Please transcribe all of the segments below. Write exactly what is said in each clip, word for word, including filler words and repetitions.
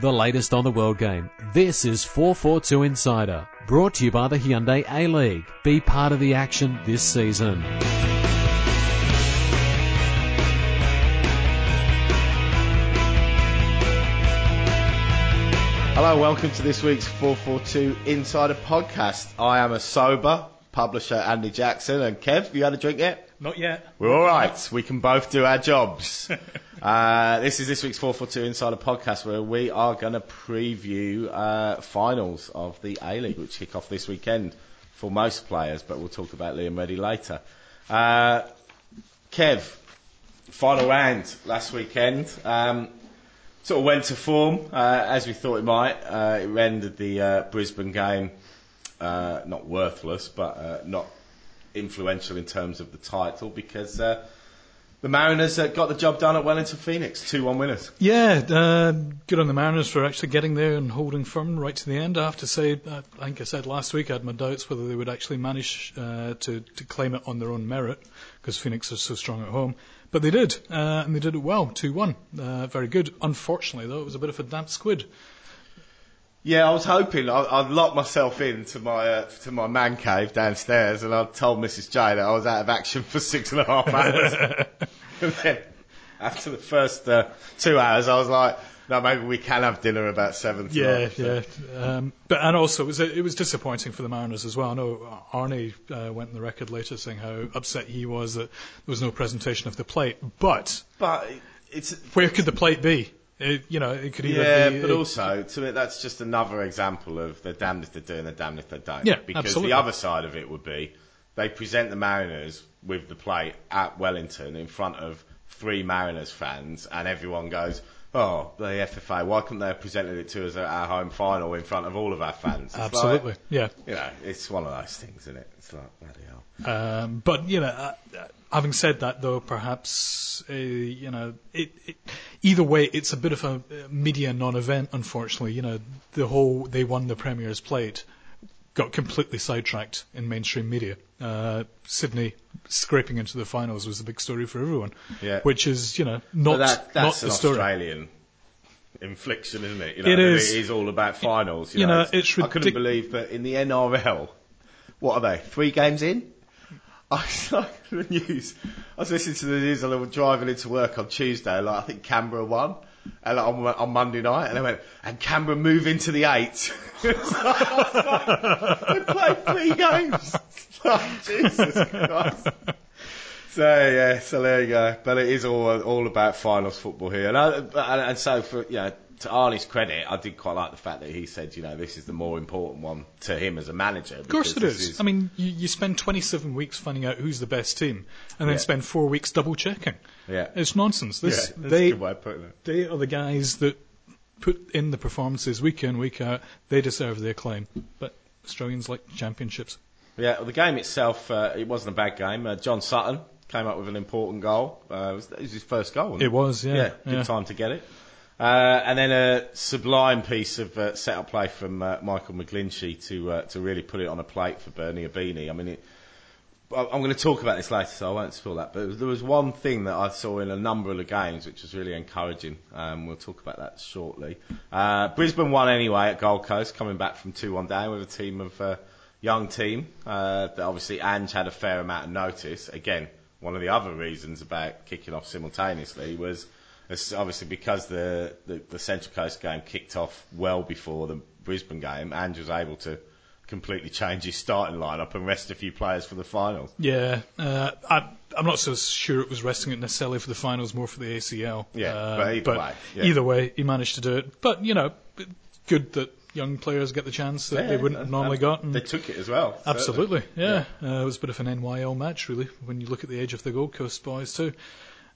the latest on the world game. This is four forty-two Insider, brought to you by the Hyundai A-League. Be part of the action this season. Hello, welcome to this week's four forty-two Insider podcast. I am a sober publisher, Andy Jackson, and Kev, you had a drink yet? Not yet. We're all right. We can both do our jobs. uh, this is this week's four forty-two Insider podcast, where we are going to preview uh, finals of the A-League, which kick off this weekend for most players, but we'll talk about Liam Reddy later. Uh, Kev, final round last weekend. Um, sort of went to form, uh, as we thought it might. Uh, it rendered the uh, Brisbane game uh, not worthless, but uh, not influential in terms of the title, because uh, the Mariners uh, got the job done at Wellington Phoenix, two one winners. Yeah, uh, good on the Mariners for actually getting there and holding firm right to the end. I have to say, I think I said last week I had my doubts whether they would actually manage uh, to, to claim it on their own merit, because Phoenix are so strong at home. But they did, uh, and they did it well, two one. Uh, very good. Unfortunately, though, it was a bit of a damp squid. Yeah, I was hoping I, I'd locked myself in to my uh, to my man cave downstairs, and I told Missus J that I was out of action for six and a half hours. And then after the first uh, two hours, I was like, "No, maybe we can have dinner about seven tonight." Yeah, so. yeah. Um, but and also it was it was disappointing for the Mariners as well. I know Arnie uh, went on the record later saying how upset he was that there was no presentation of the plate. But but it's where could the plate be? It, you know, it could either yeah, be, but it, also to me that's just another example of they're damned if they do and they're damned if they don't. Yeah, because absolutely. The other side of it would be they present the Mariners with the plate at Wellington in front of three Mariners fans, and everyone goes, "Oh, the F F A! Why couldn't they have presented it to us at our home final in front of all of our fans?" It's absolutely, like, yeah. You know, it's one of those things, isn't it? It's like bloody hell. Um, but you know. Uh, uh, Having said that, though, perhaps, uh, you know, it, it, either way, it's a bit of a media non-event, unfortunately. You know, the whole they won the Premier's plate got completely sidetracked in mainstream media. Uh, Sydney scraping into the finals was the big story for everyone, yeah. Which is, you know, not, that, that's not the story. Australian infliction, isn't it? You know, it is. It is all about finals. You, you know, know, it's, it's ridic- I couldn't believe, but in the N R L, what are they, three games in? I was like the news. I was listening to the news and I was driving into work on Tuesday. Like I think Canberra won, and like, on, on Monday night, and I went and Canberra move into the eight. I was like, they played three games. Like, Jesus Christ. So yeah, so there you go. But it is all all about finals football here, and I, and, and so for you know, to Arnie's credit, I did quite like the fact that he said, you know, this is the more important one to him as a manager. Of course it is. is. I mean, you, you spend twenty-seven weeks finding out who's the best team, and then yeah. spend four weeks double-checking. Yeah. It's nonsense. This, yeah, that's they, a good way of putting it. They are the guys that put in the performances week in, week out. They deserve their acclaim. But Australians like championships. Yeah, well, the game itself, uh, it wasn't a bad game. Uh, John Sutton came up with an important goal. Uh, it, was, it was his first goal, wasn't it? It was, yeah. Yeah, good yeah. time to get it. Uh, and then a sublime piece of uh, set-up play from uh, Michael McGlinchey to uh, to really put it on a plate for Bernie Ibini. I mean, it, I'm going to talk about this later, so I won't spoil that. But there was one thing that I saw in a number of the games which was really encouraging. Um, we'll talk about that shortly. Uh, Brisbane won anyway at Gold Coast, coming back from two one down with a team of uh, young team. Uh, that obviously, Ange had a fair amount of notice. Again, one of the other reasons about kicking off simultaneously was... It's obviously because the, the, the Central Coast game kicked off well before the Brisbane game, Ange was able to completely change his starting lineup and rest a few players for the finals. Yeah, uh, I, I'm not so sure it was resting it necessarily for the finals, more for the A C L. Yeah, uh, but, either, but way, yeah. either way, he managed to do it. But, you know, good that young players get the chance that yeah, they wouldn't and, normally and got. And they took it as well. Absolutely, certainly. yeah. yeah. Uh, it was a bit of an N Y L match, really, when you look at the age of the Gold Coast boys too.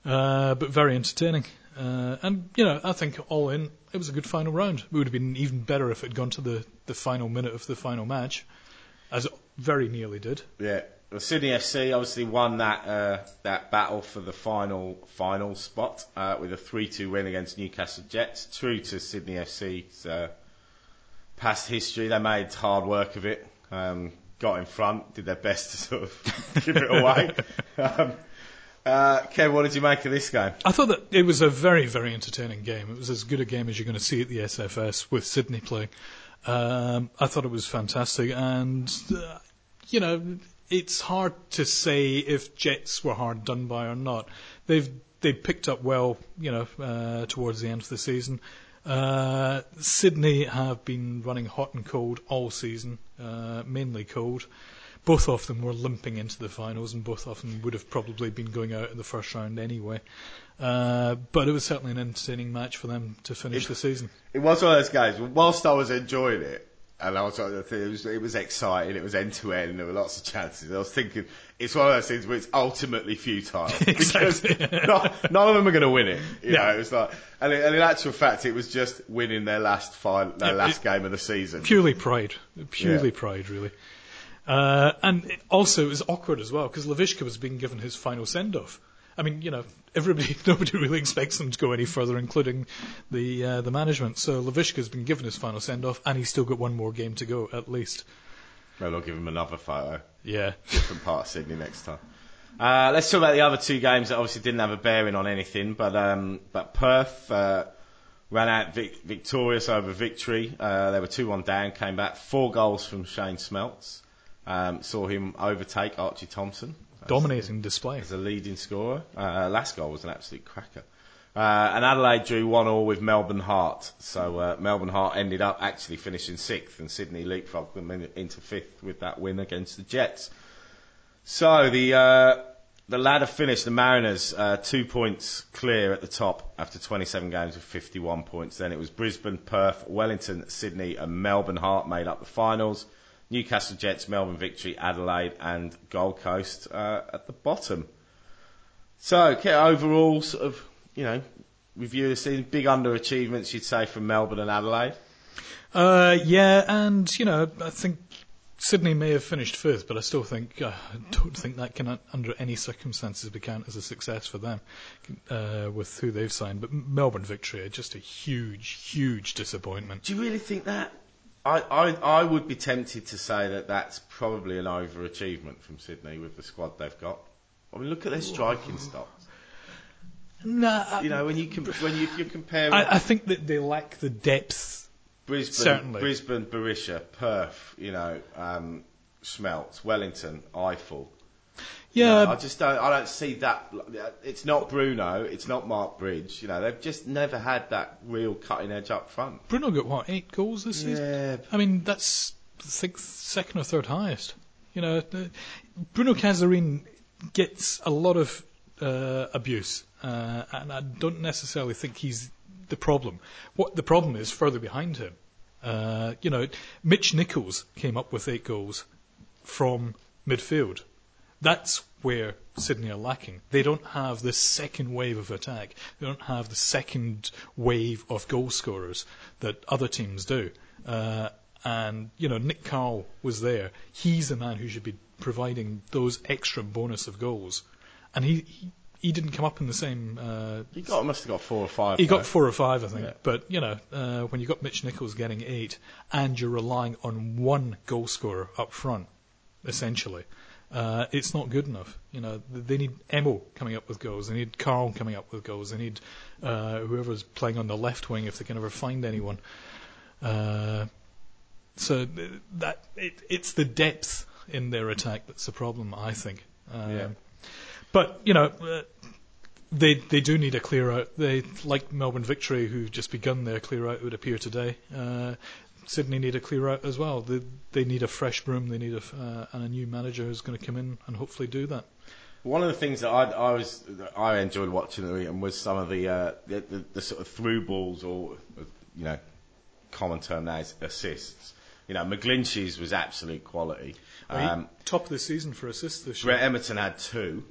Uh, but very entertaining. Uh, and, you know, I think all in, it was a good final round. It would have been even better if it had gone to the, the final minute of the final match, as it very nearly did. Yeah. Well, Sydney F C obviously won that uh, that battle for the final final spot uh, with a three two win against Newcastle Jets. True to Sydney F C's uh, past history, they made hard work of it, um, got in front, did their best to sort of give it away. um, Uh, Kev, what did you make of this game? I thought that it was a very, very entertaining game. It was as good a game as you're going to see at the S F S with Sydney playing. Um, I thought it was fantastic. And, uh, you know, it's hard to say if Jets were hard done by or not. They've they picked up well, you know, uh, towards the end of the season. Uh, Sydney have been running hot and cold all season, uh, mainly cold. Both of them were limping into the finals, and both of them would have probably been going out in the first round anyway. Uh, but it was certainly an entertaining match for them to finish it, the season. It was one of those games. Whilst I was enjoying it, and I was it was, it was exciting, it was end-to-end, there were lots of chances. I was thinking, it's one of those things where it's ultimately futile. Exactly. Because not, none of them are going to win it. You no. know, it was like, and, it, and in actual fact, it was just winning their last final, their yeah, last it, game of the season. Purely pride. Purely yeah. pride, really. Uh, and it also, it was awkward as well, because Lavishka was being given his final send-off. I mean, you know, everybody, nobody really expects them to go any further, including the uh, the management. So Lavishka's been given his final send-off, and he's still got one more game to go, at least. Well, I'll give him another photo. Yeah. Different part of Sydney next time. Uh, let's talk about the other two games that obviously didn't have a bearing on anything, but um, but Perth uh, ran out vic- victorious over Victory. Uh, they were two one down, came back. Four goals from Shane Smeltz. Um, saw him overtake Archie Thompson. Dominating as, display. As a leading scorer. Uh, last goal was an absolute cracker. Uh, and Adelaide drew one all with Melbourne Heart. So uh, Melbourne Heart ended up actually finishing sixth, and Sydney leapfrogged them in, into fifth with that win against the Jets. So the uh, the ladder finished, the Mariners, uh, two points clear at the top after twenty-seven games with fifty-one points. Then it was Brisbane, Perth, Wellington, Sydney and Melbourne Heart made up the finals. Newcastle Jets, Melbourne Victory, Adelaide and Gold Coast uh, at the bottom. So, okay, overall, sort of, you know, review of the season, big underachievements, you'd say, from Melbourne and Adelaide? Uh, yeah, and, you know, I think Sydney may have finished fifth, but I still think, uh, I don't think that can, under any circumstances, be counted as a success for them uh, with who they've signed. But Melbourne Victory are just a huge, huge disappointment. Do you really think that? I, I I would be tempted to say that that's probably an overachievement from Sydney with the squad they've got. I mean, look at their striking stops. No, you know when you comp- when you you compare. I, I think that they lack the depth. Brisbane, certainly. Brisbane, Barisha, Perth, you know, um, Smeltz, Wellington, Eiffel. Yeah, you know, I just don't. I don't see that. It's not Bruno. It's not Mark Bridge. You know, they've just never had that real cutting edge up front. Bruno got what, eight goals this yeah. season? I mean, that's I think second or third highest. You know, Bruno Kazarin gets a lot of uh, abuse, uh, and I don't necessarily think he's the problem. What the problem is further behind him. Uh, you know, Mitch Nichols came up with eight goals from midfield. That's where Sydney are lacking. They don't have the second wave of attack. They don't have the second wave of goal scorers that other teams do. Uh, and, you know, Nick Carl was there. He's the man who should be providing those extra bonus of goals. And he he, he didn't come up in the same... Uh, he got, must have got four or five. He though. got four or five, I think. Yeah. But, you know, uh, when you got Mitch Nichols getting eight and you're relying on one goal scorer up front, essentially... Uh, it's not good enough. You know, they need Emo coming up with goals. They need Carl coming up with goals. They need uh, whoever's playing on the left wing if they can ever find anyone. Uh, so that it, it's the depth in their attack that's the problem, I think. Um, yeah. But you know, uh, they they do need a clear out. They like Melbourne Victory, who've just begun their clear out. It would appear today. Uh, Sydney need a clear out as well. They they need a fresh room. They need a uh, and a new manager who's going to come in and hopefully do that. One of the things that I, I was that I enjoyed watching the weekend was some of the, uh, the, the the sort of through balls, or you know, common term now is assists. You know, McGlinchey's was absolute quality. Um, top of the season for assists this year. Emerton had two.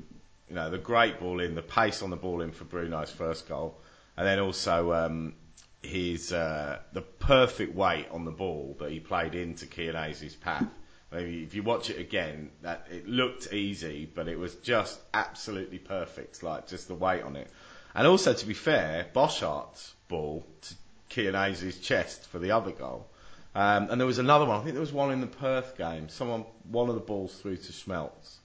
You know, the great ball in, the pace on the ball in for Bruno's first goal, and then also. Um, His uh, the perfect weight on the ball that he played into Kianase's path. I mean, if you watch it again, that it looked easy, but it was just absolutely perfect. Like just the weight on it, and also to be fair, Boshart's ball to Kianase's chest for the other goal. Um, and there was another one. I think there was one in the Perth game. Someone one of the balls through to Schmeltz.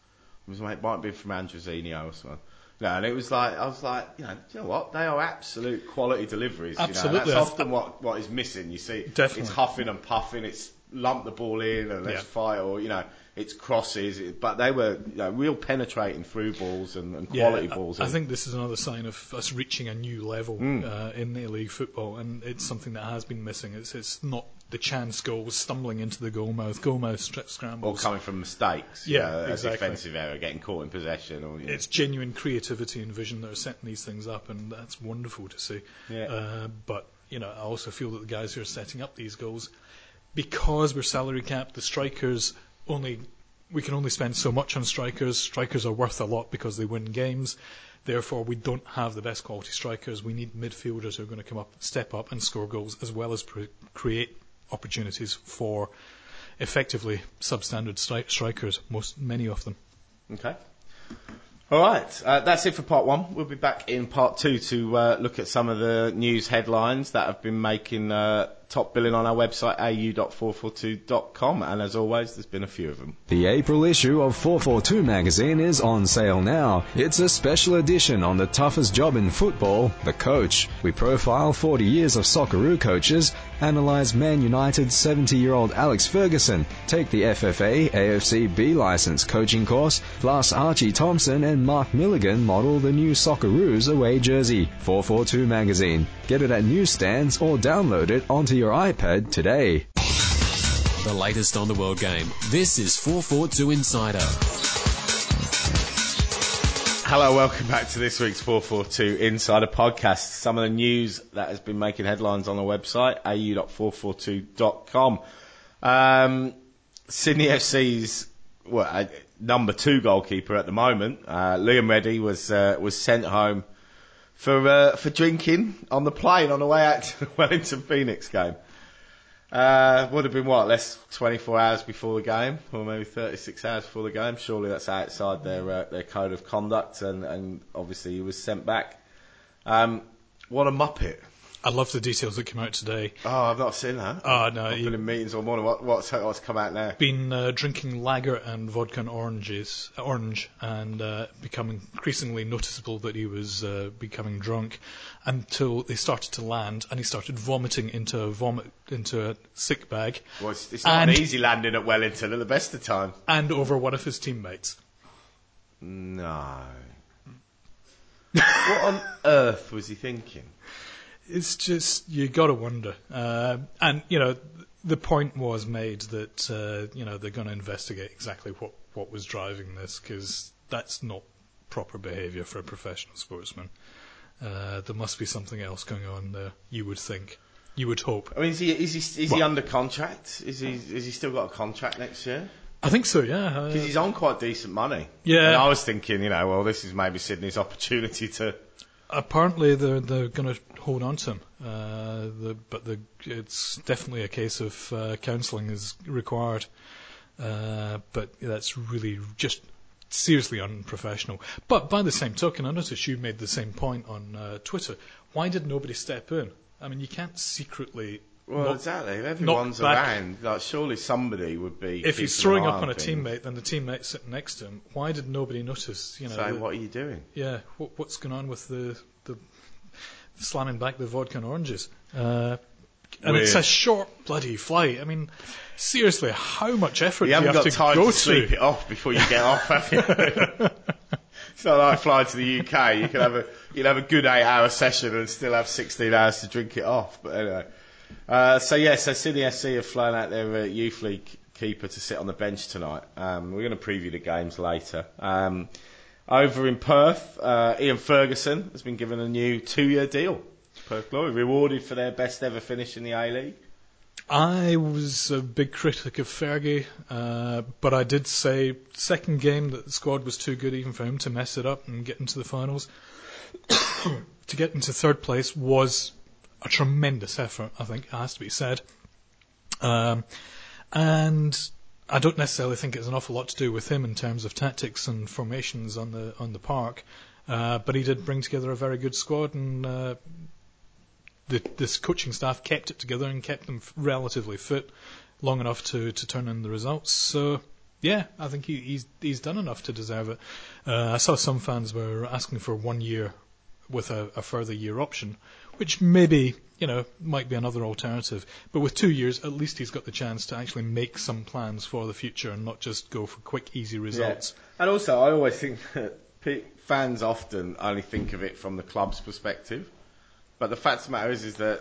It was, it might have been from Andrezinho or something. No, and it was like, I was like, you know, you know what? They are absolute quality deliveries. Absolutely. You know? That's often what, what is missing. You see, definitely. It's huffing and puffing, it's lump the ball in and let's yeah. fight, or, you know, it's crosses. But they were, you know, real penetrating through balls and, and quality yeah, balls. I, I think this is another sign of us reaching a new level mm. uh, in the league football, and it's something that has been missing. It's, it's not the chance goals stumbling into the goalmouth, goalmouth stri- scrambles. Or coming from mistakes. Yeah, you know, exactly. A defensive error, getting caught in possession. Or, you know. It's genuine creativity and vision that are setting these things up, and that's wonderful to see. Yeah. Uh, but, you know, I also feel that the guys who are setting up these goals, because we're salary capped, the strikers only, we can only spend so much on strikers. Strikers are worth a lot because they win games. Therefore, we don't have the best quality strikers. We need midfielders who are going to come up, step up and score goals, as well as pre- create opportunities for effectively substandard stri- strikers, most many of them. Okay. All right, uh, that's it for part one. We'll be back in part two to uh, look at some of the news headlines that have been making uh, top billing on our website, a u dot four four two dot com, and as always, there's been a few of them. The April issue of four forty-two magazine is on sale now. It's a special edition on the toughest job in football, the coach. We profile forty years of Socceroo coaches, analyse Man United's seventy-year-old Alex Ferguson, take the F F A A F C B licence coaching course, plus Archie Thompson and Mark Milligan model the new Socceroos away jersey. four forty-two magazine. Get it at newsstands or download it onto your iPad today. The latest on the world game. This is four forty-two Insider. Hello, welcome back to this week's four forty-two Insider podcast. Some of the news that has been making headlines on the website, a u dot four four two dot com. Um, Sydney F C's well, I, number two goalkeeper at the moment, uh, Liam Reddy, was uh, was sent home for uh, for drinking on the plane on the way out to the Wellington Phoenix game. Uh, would have been what, less twenty-four hours before the game, or maybe thirty-six hours before the game. Surely that's outside their uh, their code of conduct, and, and obviously he was sent back. Um, what a muppet! I love the details that came out today. Oh, I've not seen that. Oh, no. I've been in meetings all morning. What, what's, what's come out now? Been uh, drinking lager and vodka and oranges, orange, and uh, become increasingly noticeable that he was uh, becoming drunk, until they started to land and he started vomiting into a vomit into a sick bag. Well, it's, it's not and, an easy landing at Wellington at the best of times. And over one of his teammates. No. What on earth was he thinking? It's just, you got to wonder. Uh, and, you know, the point was made that, uh, you know, they're going to investigate exactly what, what was driving this, because that's not proper behaviour for a professional sportsman. Uh, there must be something else going on there, you would think. You would hope. I mean, is he is he, is well, he under contract? Is he is he still got a contract next year? I think so, yeah. Because uh, he's on quite decent money. Yeah. And I was thinking, you know, well, this is maybe Sydney's opportunity to... Apparently they're they're going to hold on to him, uh, the, but the, it's definitely a case of uh, counselling is required. Uh, but that's really just seriously unprofessional. But by the same token, I noticed you made the same point on uh, Twitter. Why did nobody step in? I mean, you can't secretly. Well, knock, exactly. If everyone's around, like, surely somebody would be. If he's throwing up on a teammate, then the teammate's sitting next to him. Why did nobody notice? You know, so the, what are you doing? Yeah, what, what's going on with the the slamming back the vodka and oranges? Uh, and Weird. It's a short bloody flight. I mean, seriously, how much effort you do you have got to time go to sleep to? It off before you get off, have you? It's not like flying to the U K. You can have a you'll have a good eight hour session and still have sixteen hours to drink it off. But anyway. Uh, so yeah, so Sydney F C have flown out their uh, youth league keeper to sit on the bench tonight. Um, we're going to preview the games later. Um, over in Perth, uh, Ian Ferguson has been given a new two-year deal. Perth Glory rewarded for their best ever finish in the A-League. I was a big critic of Fergie, uh, but I did say second game that the squad was too good even for him to mess it up and get into the finals. To get into third place was a tremendous effort, I think, has to be said. Um, and I don't necessarily think it's an awful lot to do with him in terms of tactics and formations on the on the park, uh, but he did bring together a very good squad, and uh, the, this coaching staff kept it together and kept them relatively fit long enough to, to turn in the results. So, Yeah, I think he, he's he's done enough to deserve it. Uh, I saw some fans were asking for one year with a, a further year option, which maybe, you know, might be another alternative. But with two years, at least he's got the chance to actually make some plans for the future and not just go for quick, easy results. Yeah. And also, I always think that fans often only think of it from the club's perspective. But the fact of the matter is, is that,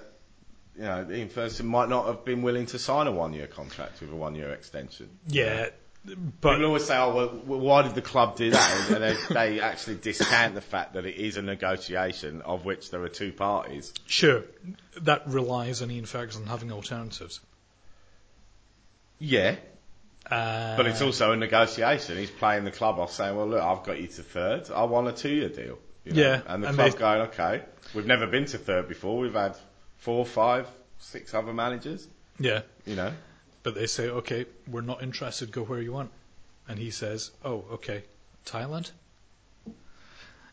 you know, Ian Ferguson might not have been willing to sign a one-year contract with a one-year extension. Yeah. But people always say, oh, well, why did the club do that? And they, they actually discount the fact that it is a negotiation of which there are two parties. Sure. That relies on Ian Ferguson having alternatives. Yeah. Uh, but it's also a negotiation. He's playing the club off saying, well, look, I've got you to third. I want a two-year deal. You know? Yeah. And the and club they... going, okay, we've never been to third before. We've had four, five, six other managers. Yeah. You know. But they say, okay, we're not interested, go where you want. And he says, oh, okay, Thailand?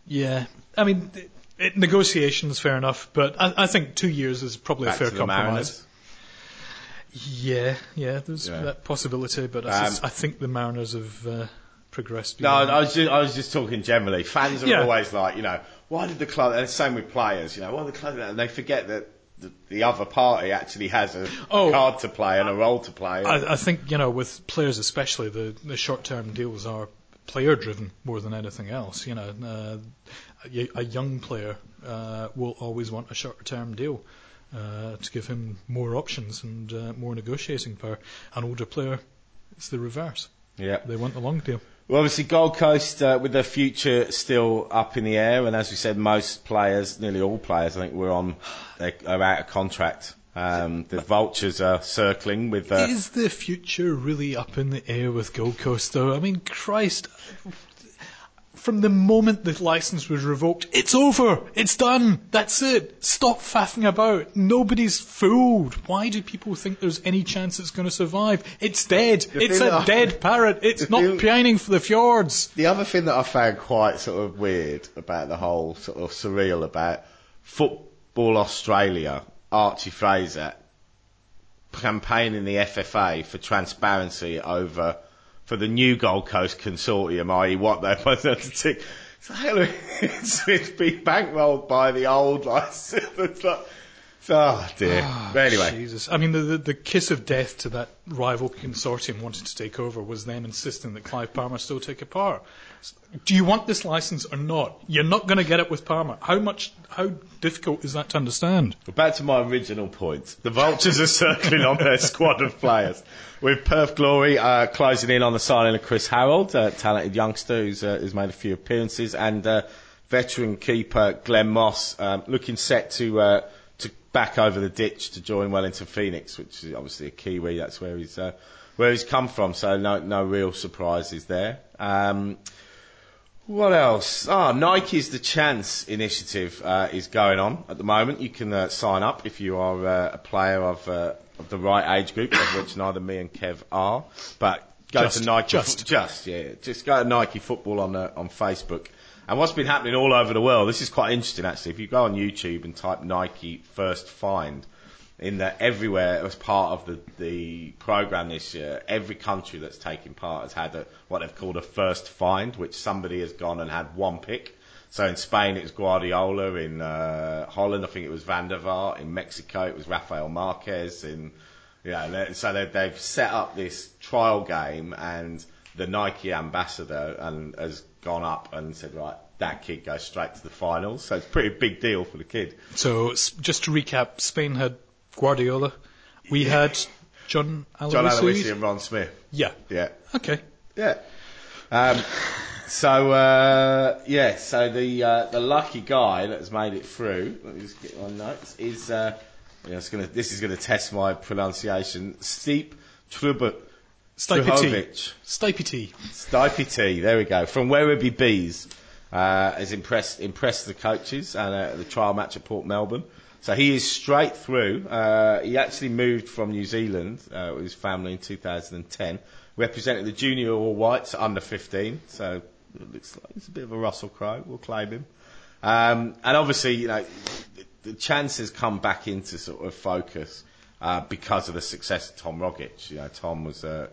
Yeah. I mean, it, it, negotiations, fair enough, but I, I think two years is probably Back a fair to the compromise. Mariners. Yeah, yeah, there's yeah. that possibility, but um, I, I think the Mariners have uh, progressed. No, I was, just, I was just talking generally. Fans are yeah. always like, you know, why did the club, and the same with players, you know, why did the club, and they forget that the other party actually has a oh, card to play and a role to play. I, I think, you know, with players especially, the, the short-term deals are player-driven more than anything else. You know, uh, a, a young player uh, will always want a short-term deal uh, to give him more options and uh, more negotiating power. An older player, it's the reverse. Yeah, they want the long deal. Well, obviously, Gold Coast, uh, with their future still up in the air, and as we said, most players, nearly all players, I think, were on, they are out of contract. Um, the vultures are circling with... Uh, Is the future really up in the air with Gold Coast, though? I mean, Christ, from the moment the licence was revoked, it's over, it's done, that's it, stop faffing about, nobody's fooled. Why do people think there's any chance it's going to survive? It's dead, the it's a I, dead parrot, it's not thing, pining for the fjords. The other thing that I found quite sort of weird about the whole, sort of surreal about Football Australia, Archie Fraser campaigning the F F A for transparency over... for the new Gold Coast consortium, that is what they were to tick. So, it's, it's been bankrolled by the old license. Oh, dear. Oh, but anyway. Jesus. I mean, the, the, the kiss of death to that rival consortium wanting to take over was them insisting that Clive Palmer still take a part. Do you want this license or not? You're not going to get it with Palmer. How much? How difficult is that to understand? Well, back to my original point. The vultures are circling on their squad of players, with Perth Glory uh, closing in on the signing of Chris Harold, a talented youngster who's, uh, who's made a few appearances, and uh, veteran keeper Glenn Moss um, looking set to... Uh, back over the ditch to join Wellington Phoenix, which is obviously a Kiwi. That's where he's uh, where he's come from, so no no real surprises there. Um, what else? Ah, oh, Nike's The Chance initiative uh, is going on at the moment. You can uh, sign up if you are uh, a player of uh, of the right age group, of which neither me and Kev are. But go just, to Nike, just. Fo- just yeah, just go to Nike Football on uh, on Facebook. And what's been happening all over the world, this is quite interesting actually, if you go on YouTube and type Nike First Find, in that everywhere as part of the, the programme this year, every country that's taking part has had a, what they've called a First Find, which somebody has gone and had one pick. So in Spain it was Guardiola, in uh, Holland I think it was Van der Vaart, in Mexico it was Rafael Marquez, in, you know, so they've, they've set up this trial game and the Nike ambassador and has gone up and said, right, that kid goes straight to the finals. So it's a pretty big deal for the kid. So just to recap, Spain had Guardiola. We yeah. had John Aloisi. John Aloisi and Ron Smith. Yeah. Yeah. Okay. Yeah. Um, so, uh, yeah, so the uh, the lucky guy that has made it through, let me just get my notes, is, uh, you know, it's gonna, this is going to test my pronunciation, Stipe Trubert. Stipity. Stipity. Stipity, there we go. From Werribee Bees. Uh, has impressed, impressed the coaches and uh, the trial match at Port Melbourne. So he is straight through. Uh, he actually moved from New Zealand uh, with his family in two thousand ten. Represented the junior All Whites under fifteen. So it looks like he's a bit of a Russell Crowe. We'll claim him. Um, and obviously, you know, the, the chance has come back into sort of focus uh, because of the success of Tom Rogic. You know, Tom was... Uh,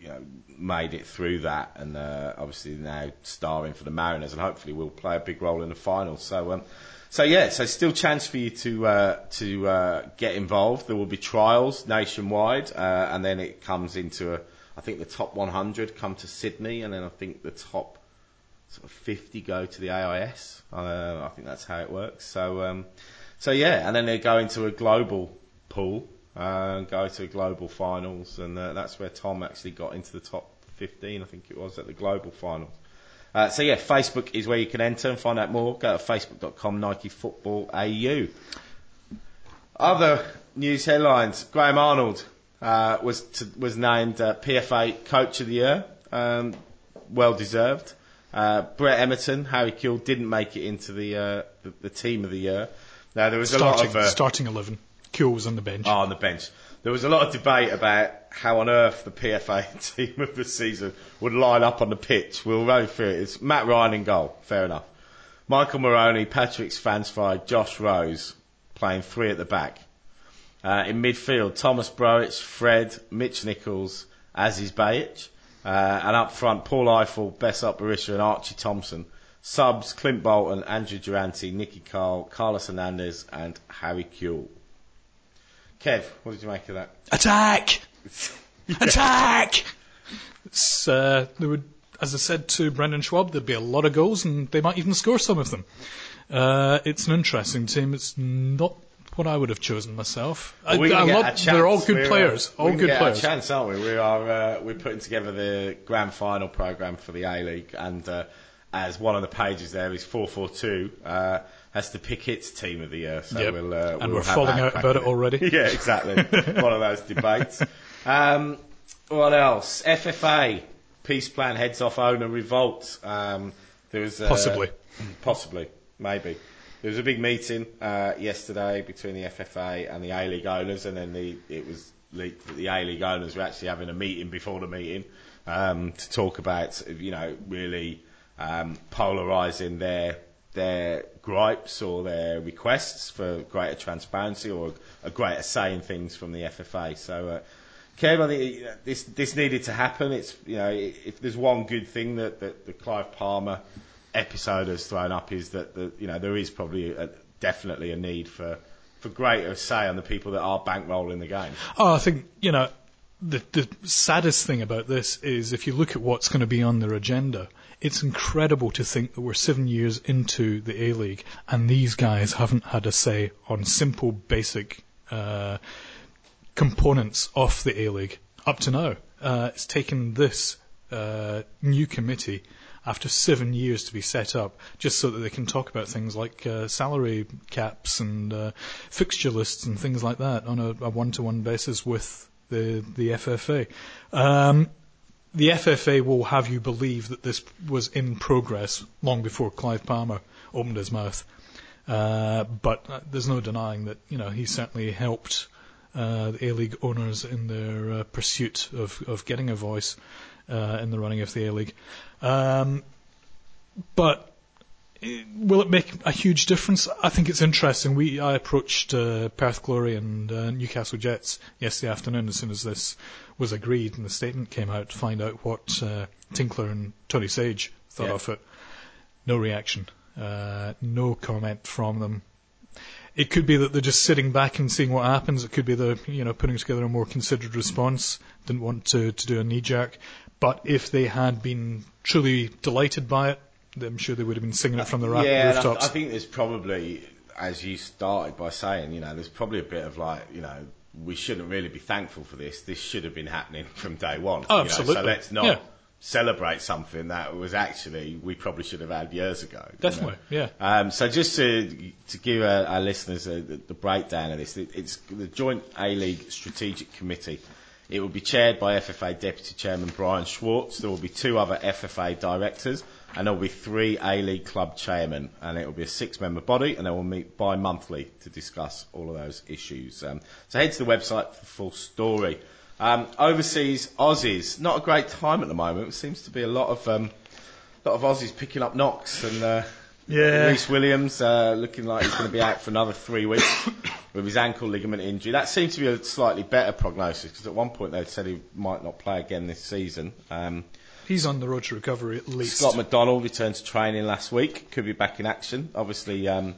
you know, made it through that, and uh, obviously now starring for the Mariners, and hopefully will play a big role in the final. So, um, so yeah, so still chance for you to uh, to uh, get involved. There will be trials nationwide, uh, and then it comes into a, I think the top one hundred come to Sydney, and then I think the top sort of fifty go to the A I S. Uh, I think that's how it works. So, um, so yeah, and then they go into a global pool. Uh, go to global finals, and uh, that's where Tom actually got into the top fifteen, I think it was, at the global finals. Uh, so yeah, Facebook is where you can enter and find out more. Go to facebook dot com Nike Football A U. Other news headlines: Graham Arnold uh, was to, was named uh, P F A Coach of the Year, um, well deserved. Uh, Brett Emerton, Harry Kewell didn't make it into the uh, the, the team of the year. Now there was starting, a lot of uh, starting eleven. Kewell was on the bench. Oh, on the bench. There was a lot of debate about how on earth the P F A team of the season would line up on the pitch. We'll roll through it. It's Matt Ryan in goal. Fair enough. Michael Moroney, Patrick Svansfjord, Josh Rose playing three at the back. Uh, in midfield, Thomas Broich, Fred, Mitch Nichols, Aziz Bajic. Uh, and up front, Paul Eiffel, Bessart Barisha and Archie Thompson. Subs, Clint Bolton, Andrew Durante, Nicky Carl, Carlos Hernandez and Harry Kewell. Kev, what did you make of that? Attack! Attack! It's, uh, there would, as I said to Brendan Schwab, there'd be a lot of goals, and they might even score some of them. Uh, it's an interesting team. It's not what I would have chosen myself. Well, I, I love, they're all good we're players. All, all good get players. A chance, aren't we? We are. Uh, we're putting together the grand final program for the A League, and uh, as one of the pages there is four four two. Uh, That's the Pickett's team of the year, so yep. we'll, uh, we'll and we're falling out about it already. Yeah, exactly. One of those debates. Um, what else? F F A peace plan heads off owner revolt. Um, there was uh, possibly, possibly, maybe. There was a big meeting uh, yesterday between the F F A and the A League owners, and then the, it was leaked that the A League owners were actually having a meeting before the meeting um, to talk about, you know, really um, polarising their their gripes or their requests for greater transparency or a greater say in things from the F F A. So, uh, Kev, I think this this needed to happen. It's, you know, if there's one good thing that, that the Clive Palmer episode has thrown up is that the, you know, there is probably a, definitely a need for for greater say on the people that are bankrolling the game. Oh, I think, you know, the the saddest thing about this is if you look at what's going to be on their agenda. It's incredible to think that we're seven years into the A-League and these guys haven't had a say on simple, basic uh, components of the A-League up to now. Uh, it's taken this uh, new committee after seven years to be set up just so that they can talk about things like uh, salary caps and uh, fixture lists and things like that on a, a one-to-one basis with the, the F F A. Um, The F F A will have you believe that this was in progress long before Clive Palmer opened his mouth. Uh, but there's no denying that, you know, he certainly helped uh, the A-League owners in their uh, pursuit of, of getting a voice uh, in the running of the A-League. Um, but will it make a huge difference? I think it's interesting. We I approached uh, Perth Glory and uh, Newcastle Jets yesterday afternoon as soon as this was agreed and the statement came out to find out what uh, Tinkler and Tony Sage thought yeah. of it. No reaction. Uh, no comment from them. It could be that they're just sitting back and seeing what happens. It could be they're, you know, putting together a more considered response. Didn't want to, to do a knee-jerk. But if they had been truly delighted by it, I'm sure they would have been singing it from the ra- yeah, rooftops. Yeah, I think there's probably, as you started by saying, you know, there's probably a bit of like, you know, we shouldn't really be thankful for this. This should have been happening from day one. Oh, absolutely. You know? So let's not yeah. celebrate something that was actually, we probably should have had years ago. Definitely, you know? yeah. Um, so just to to give our, our listeners a, the, the breakdown of this, it, it's the Joint A-League Strategic Committee. It will be chaired by F F A Deputy Chairman Brian Schwartz. There will be two other F F A directors, and there will be three A-League club chairmen, and it will be a six-member body, and they will meet bi-monthly to discuss all of those issues. Um, so head to the website for the full story. Um, overseas Aussies, not a great time at the moment. It seems to be a lot of um, lot of Aussies picking up knocks, and uh, yeah. Reece Williams uh, looking like he's going to be out for another three weeks with his ankle ligament injury. That seems to be a slightly better prognosis, because at one point they'd said he might not play again this season. Um, He's on the road to recovery at least. Scott McDonald returned to training last week, could be back in action. Obviously, um,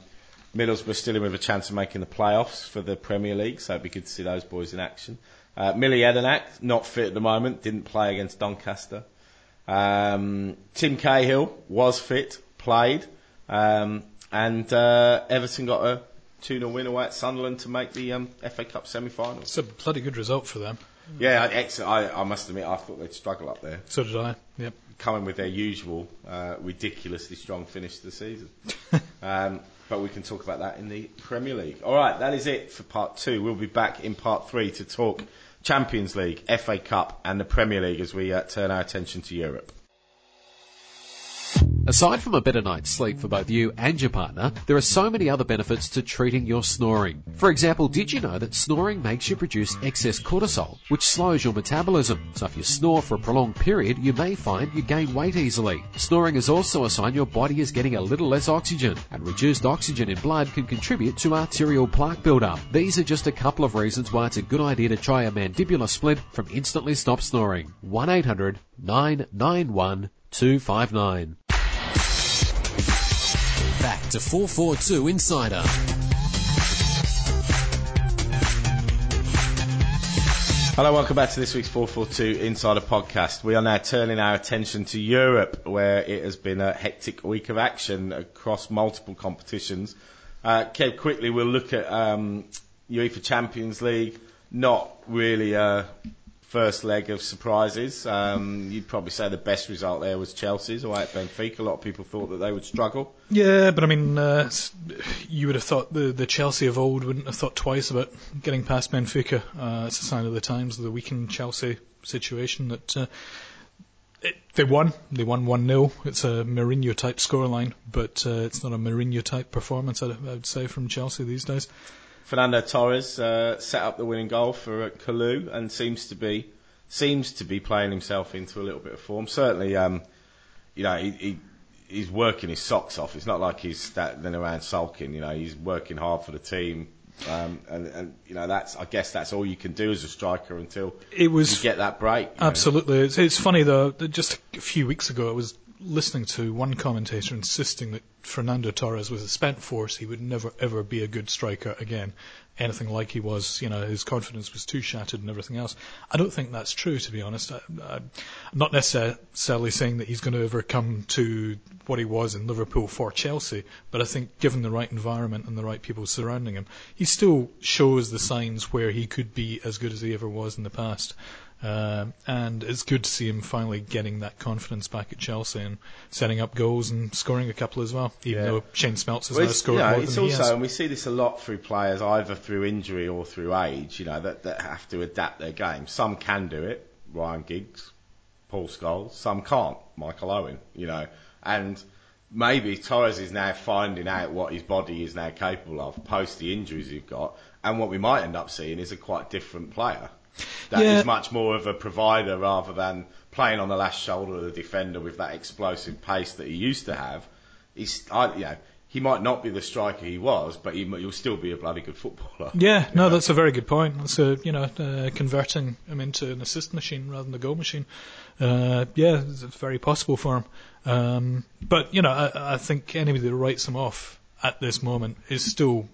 Middlesbrough still in with a chance of making the playoffs for the Premier League, so it'd be good to see those boys in action. Uh, Millie Edenak, not fit at the moment, didn't play against Doncaster. Um, Tim Cahill was fit, played, um, and uh, Everton got a two nil win away at Sunderland to make the um, F A Cup semi-final. It's a bloody good result for them. Yeah, excellent. I, I must admit, I thought they'd struggle up there. So did I, yep. Coming with their usual uh, ridiculously strong finish to the season. um, but we can talk about that in the Premier League. All right, that is it for part two. We'll be back in part three to talk Champions League, F A Cup and the Premier League as we uh, turn our attention to Europe. Aside from a better night's sleep for both you and your partner, there are so many other benefits to treating your snoring. For example, did you know that snoring makes you produce excess cortisol, which slows your metabolism? So if you snore for a prolonged period, you may find you gain weight easily. Snoring is also a sign your body is getting a little less oxygen, and reduced oxygen in blood can contribute to arterial plaque buildup. These are just a couple of reasons why it's a good idea to try a mandibular splint from Instantly Stop Snoring. one eight hundred nine nine one two five nine. Back to four forty-two Insider. Hello, welcome back to this week's four forty-two Insider podcast. We are now turning our attention to Europe, where it has been a hectic week of action across multiple competitions. Uh, Kev, quickly, we'll look at um, UEFA Champions League. Not really a first leg of surprises. Um, you'd probably say the best result there was Chelsea's away at Benfica. A lot of people thought that they would struggle. Yeah, but I mean, uh, you would have thought the, the Chelsea of old wouldn't have thought twice about getting past Benfica. Uh, it's a sign of the times, the weakened Chelsea situation, that uh, it, they won. They won one nil. It's a Mourinho-type scoreline, but uh, it's not a Mourinho-type performance, I would say, from Chelsea these days. Fernando Torres uh, set up the winning goal for uh, Kalou and seems to be seems to be playing himself into a little bit of form. Certainly, um, you know, he, he he's working his socks off. It's not like he's standing around sulking. You know, he's working hard for the team, um, and, and you know that's I guess that's all you can do as a striker until it was, you get that break. Absolutely, it's, it's funny though. Just a few weeks ago, I was listening to one commentator insisting that Fernando Torres was a spent force, he would never ever be a good striker again, anything like he was, you know, his confidence was too shattered and everything else. I don't think that's true, to be honest. I, I'm not necessarily saying that he's going to ever come to what he was in Liverpool for Chelsea, but I think given the right environment and the right people surrounding him, he still shows the signs where he could be as good as he ever was in the past. Uh, and it's good to see him finally getting that confidence back at Chelsea and setting up goals and scoring a couple as well, even yeah. though Shane Smeltz has well, now scored you know, more it's than also, he has. And we see this a lot through players, either through injury or through age, you know, that, that have to adapt their game. Some can do it, Ryan Giggs, Paul Scholes. Some can't, Michael Owen, you know. And maybe Torres is now finding out what his body is now capable of post the injuries he's got, and what we might end up seeing is a quite different player. That yeah. is much more of a provider rather than playing on the last shoulder of the defender with that explosive pace that he used to have. He's, I, you know, he might not be the striker he was, but he, he'll still be a bloody good footballer. Yeah, no, know? That's a very good point. That's a, you know, uh, converting him into an assist machine rather than a goal machine. Uh, yeah, it's very possible for him. Um, but, you know, I, I think anybody that writes him off at this moment is still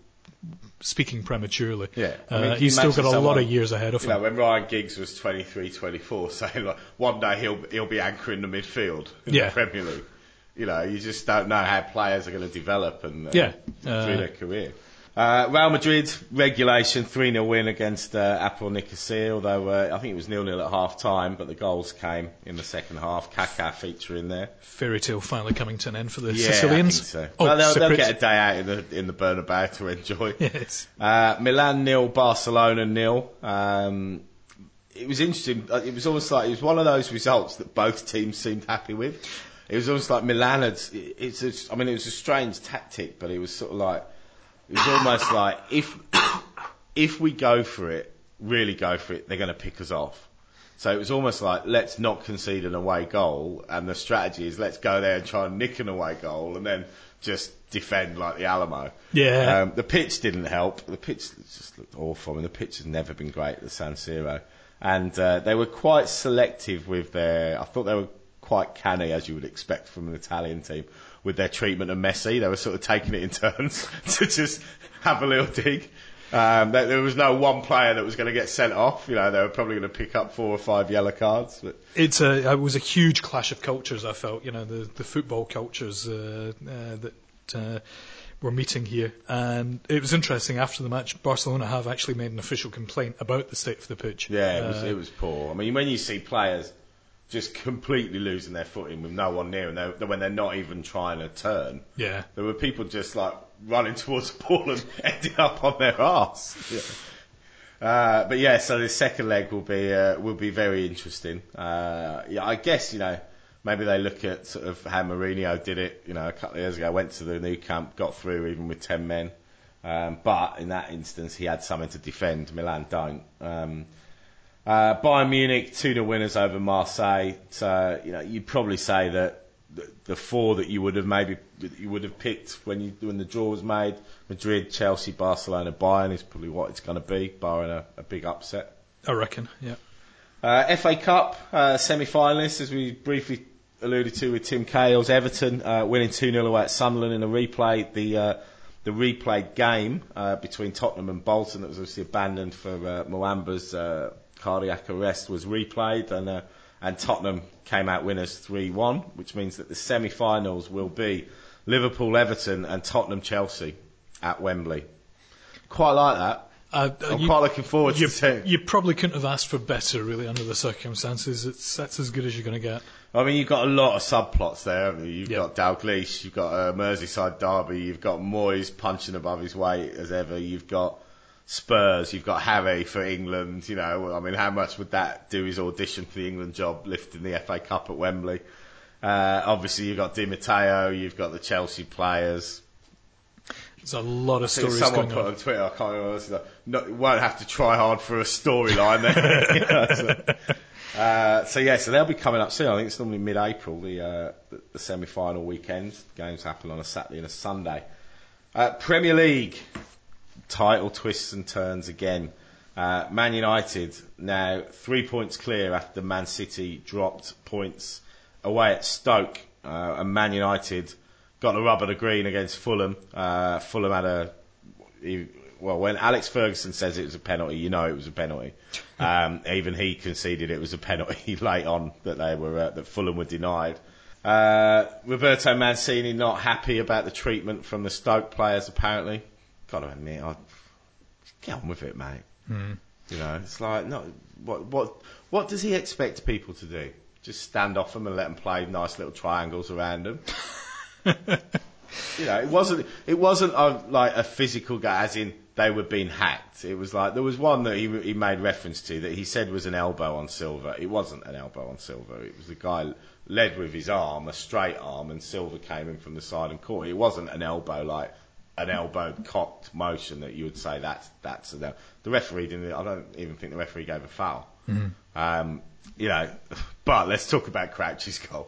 speaking prematurely. Yeah, I mean, uh, he's still got a lot of years ahead of him. You know, when Ryan Giggs was twenty-three, twenty-four, saying like, one day he'll he'll be anchoring the midfield in yeah. the Premier League. You know, you just don't know how players are going to develop and uh, yeah. uh, through their career. Uh, Real Madrid regulation three nil win against uh, Apple Nicosia, although uh, I think it was nil nil at half time, but the goals came in the second half. Kaká featuring there. Fairy tale finally coming to an end for the yeah, Sicilians. I think so. Oh, well, they'll, they'll get a day out in the in the Bernabeu to enjoy. Yes. Uh, Milan nil, Barcelona nil. Um, it was interesting. It was almost like it was one of those results that both teams seemed happy with. It was almost like Milan had. It's. A, I mean, it was a strange tactic, but it was sort of like. It was almost like, if if we go for it, really go for it, they're going to pick us off. So it was almost like, let's not concede an away goal, and the strategy is let's go there and try and nick an away goal and then just defend like the Alamo. Yeah. Um, the pitch didn't help. The pitch just looked awful. I mean, the pitch has never been great at the San Siro. And uh, they were quite selective with their... I thought they were quite canny, as you would expect from an Italian team, with their treatment of Messi. They were sort of taking it in turns to just have a little dig. Um, there was no one player that was going to get sent off. You know, they were probably going to pick up four or five yellow cards. But it's a it was a huge clash of cultures. I felt, you know, the the football cultures uh, uh, that uh, were meeting here, and it was interesting. After the match, Barcelona have actually made an official complaint about the state of the pitch. Yeah, it was uh, it was poor. I mean, when you see players just completely losing their footing with no one near, and they're, when they're not even trying to turn, yeah, there were people just like running towards the ball and ending up on their arse. Yeah. Uh, but yeah, so the second leg will be uh, will be very interesting. Uh, yeah, I guess, you know, maybe they look at sort of how Mourinho did it. You know, a couple of years ago, went to the new camp, got through even with ten men. Um, but in that instance, he had something to defend. Milan don't. Um, uh, Bayern Munich two nil winners over Marseille. So, you know, you'd probably say that the four that you would have maybe you would have picked when you when the draw was made, Madrid, Chelsea, Barcelona, Bayern, is probably what it's going to be, barring a, a big upset, I reckon. Yeah. Uh, F A Cup uh, semi-finalists, as we briefly alluded to with Tim Cahill's Everton uh, winning two nil away at Sunderland in a replay, the uh, the replayed game uh, between Tottenham and Bolton that was obviously abandoned for uh, Mouamba's uh, cardiac arrest was replayed, and. Uh, And Tottenham came out winners three one, which means that the semi-finals will be Liverpool-Everton and Tottenham-Chelsea at Wembley. Quite like that. Uh, I'm you, quite looking forward you, to it. You probably couldn't have asked for better, really, under the circumstances. It's, that's as good as you're going to get. I mean, you've got a lot of subplots there, haven't you? You've yep. got Dalglish, you've got uh, Merseyside derby, you've got Moyes punching above his weight as ever, you've got Spurs, you've got Harry for England, you know, I mean, how much would that do his audition for the England job, lifting the F A Cup at Wembley? Uh, obviously, you've got Di Matteo, you've got the Chelsea players. There's a lot of stories going on. Someone put on Twitter, I can't remember, like, no, won't have to try hard for a storyline there. You know, so, uh, so, yeah, so they'll be coming up soon. I think it's normally mid-April, the, uh, the, the semi-final weekend. Games happen on a Saturday and a Sunday. Uh, Premier League. Title twists and turns again. Uh, Man United now three points clear after Man City dropped points away at Stoke. Uh, and Man United got the rub of the green against Fulham. Uh, Fulham had a... Well, when Alex Ferguson says it was a penalty, you know it was a penalty. Um, even he conceded it was a penalty late on that they were uh, that Fulham were denied. Uh, Roberto Mancini not happy about the treatment from the Stoke players, apparently. Gotta admit, I get on with it, mate. Mm. You know, it's like, no, what, what, what does he expect people to do? Just stand off them and let them play nice little triangles around them. You know, it wasn't, it wasn't a, like a physical guy, as in they were being hacked. It was like there was one that he he made reference to that he said was an elbow on Silva. It wasn't an elbow on Silva. It was the guy led with his arm, a straight arm, and Silva came in from the side and caught it. It wasn't an elbow like. An elbow cocked motion that you would say that's that's a, the referee didn't. I don't even think the referee gave a foul. Mm. Um, you know, but let's talk about Crouch's goal.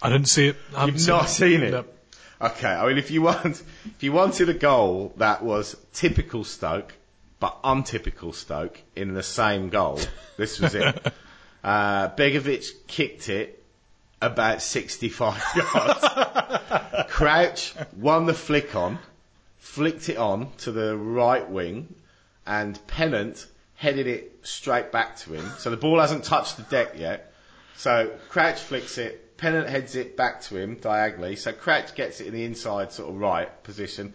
I didn't see it. I You've not seen, seen it. it. Okay. I mean, if you want, if you wanted a goal that was typical Stoke but untypical Stoke in the same goal, this was it. uh, Begovic kicked it about sixty-five yards. Crouch won the flick on. Flicked it on to the right wing, and Pennant headed it straight back to him. So the ball hasn't touched the deck yet. So Crouch flicks it, Pennant heads it back to him diagonally. So Crouch gets it in the inside sort of right position.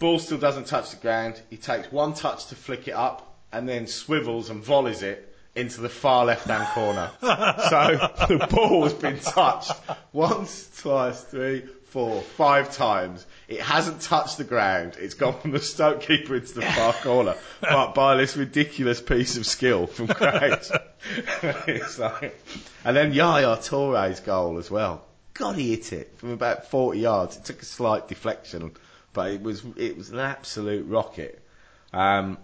Ball still doesn't touch the ground. He takes one touch to flick it up, and then swivels and volleys it into the far left-hand corner. So the ball has been touched once, twice, three, four, five times. It hasn't touched the ground. It's gone from the Stoke keeper into the far corner, but by this ridiculous piece of skill from Crouch. It's like, and then Yaya Touré's goal as well. God, he hit it from about forty yards. It took a slight deflection, but it was it was an absolute rocket. Um,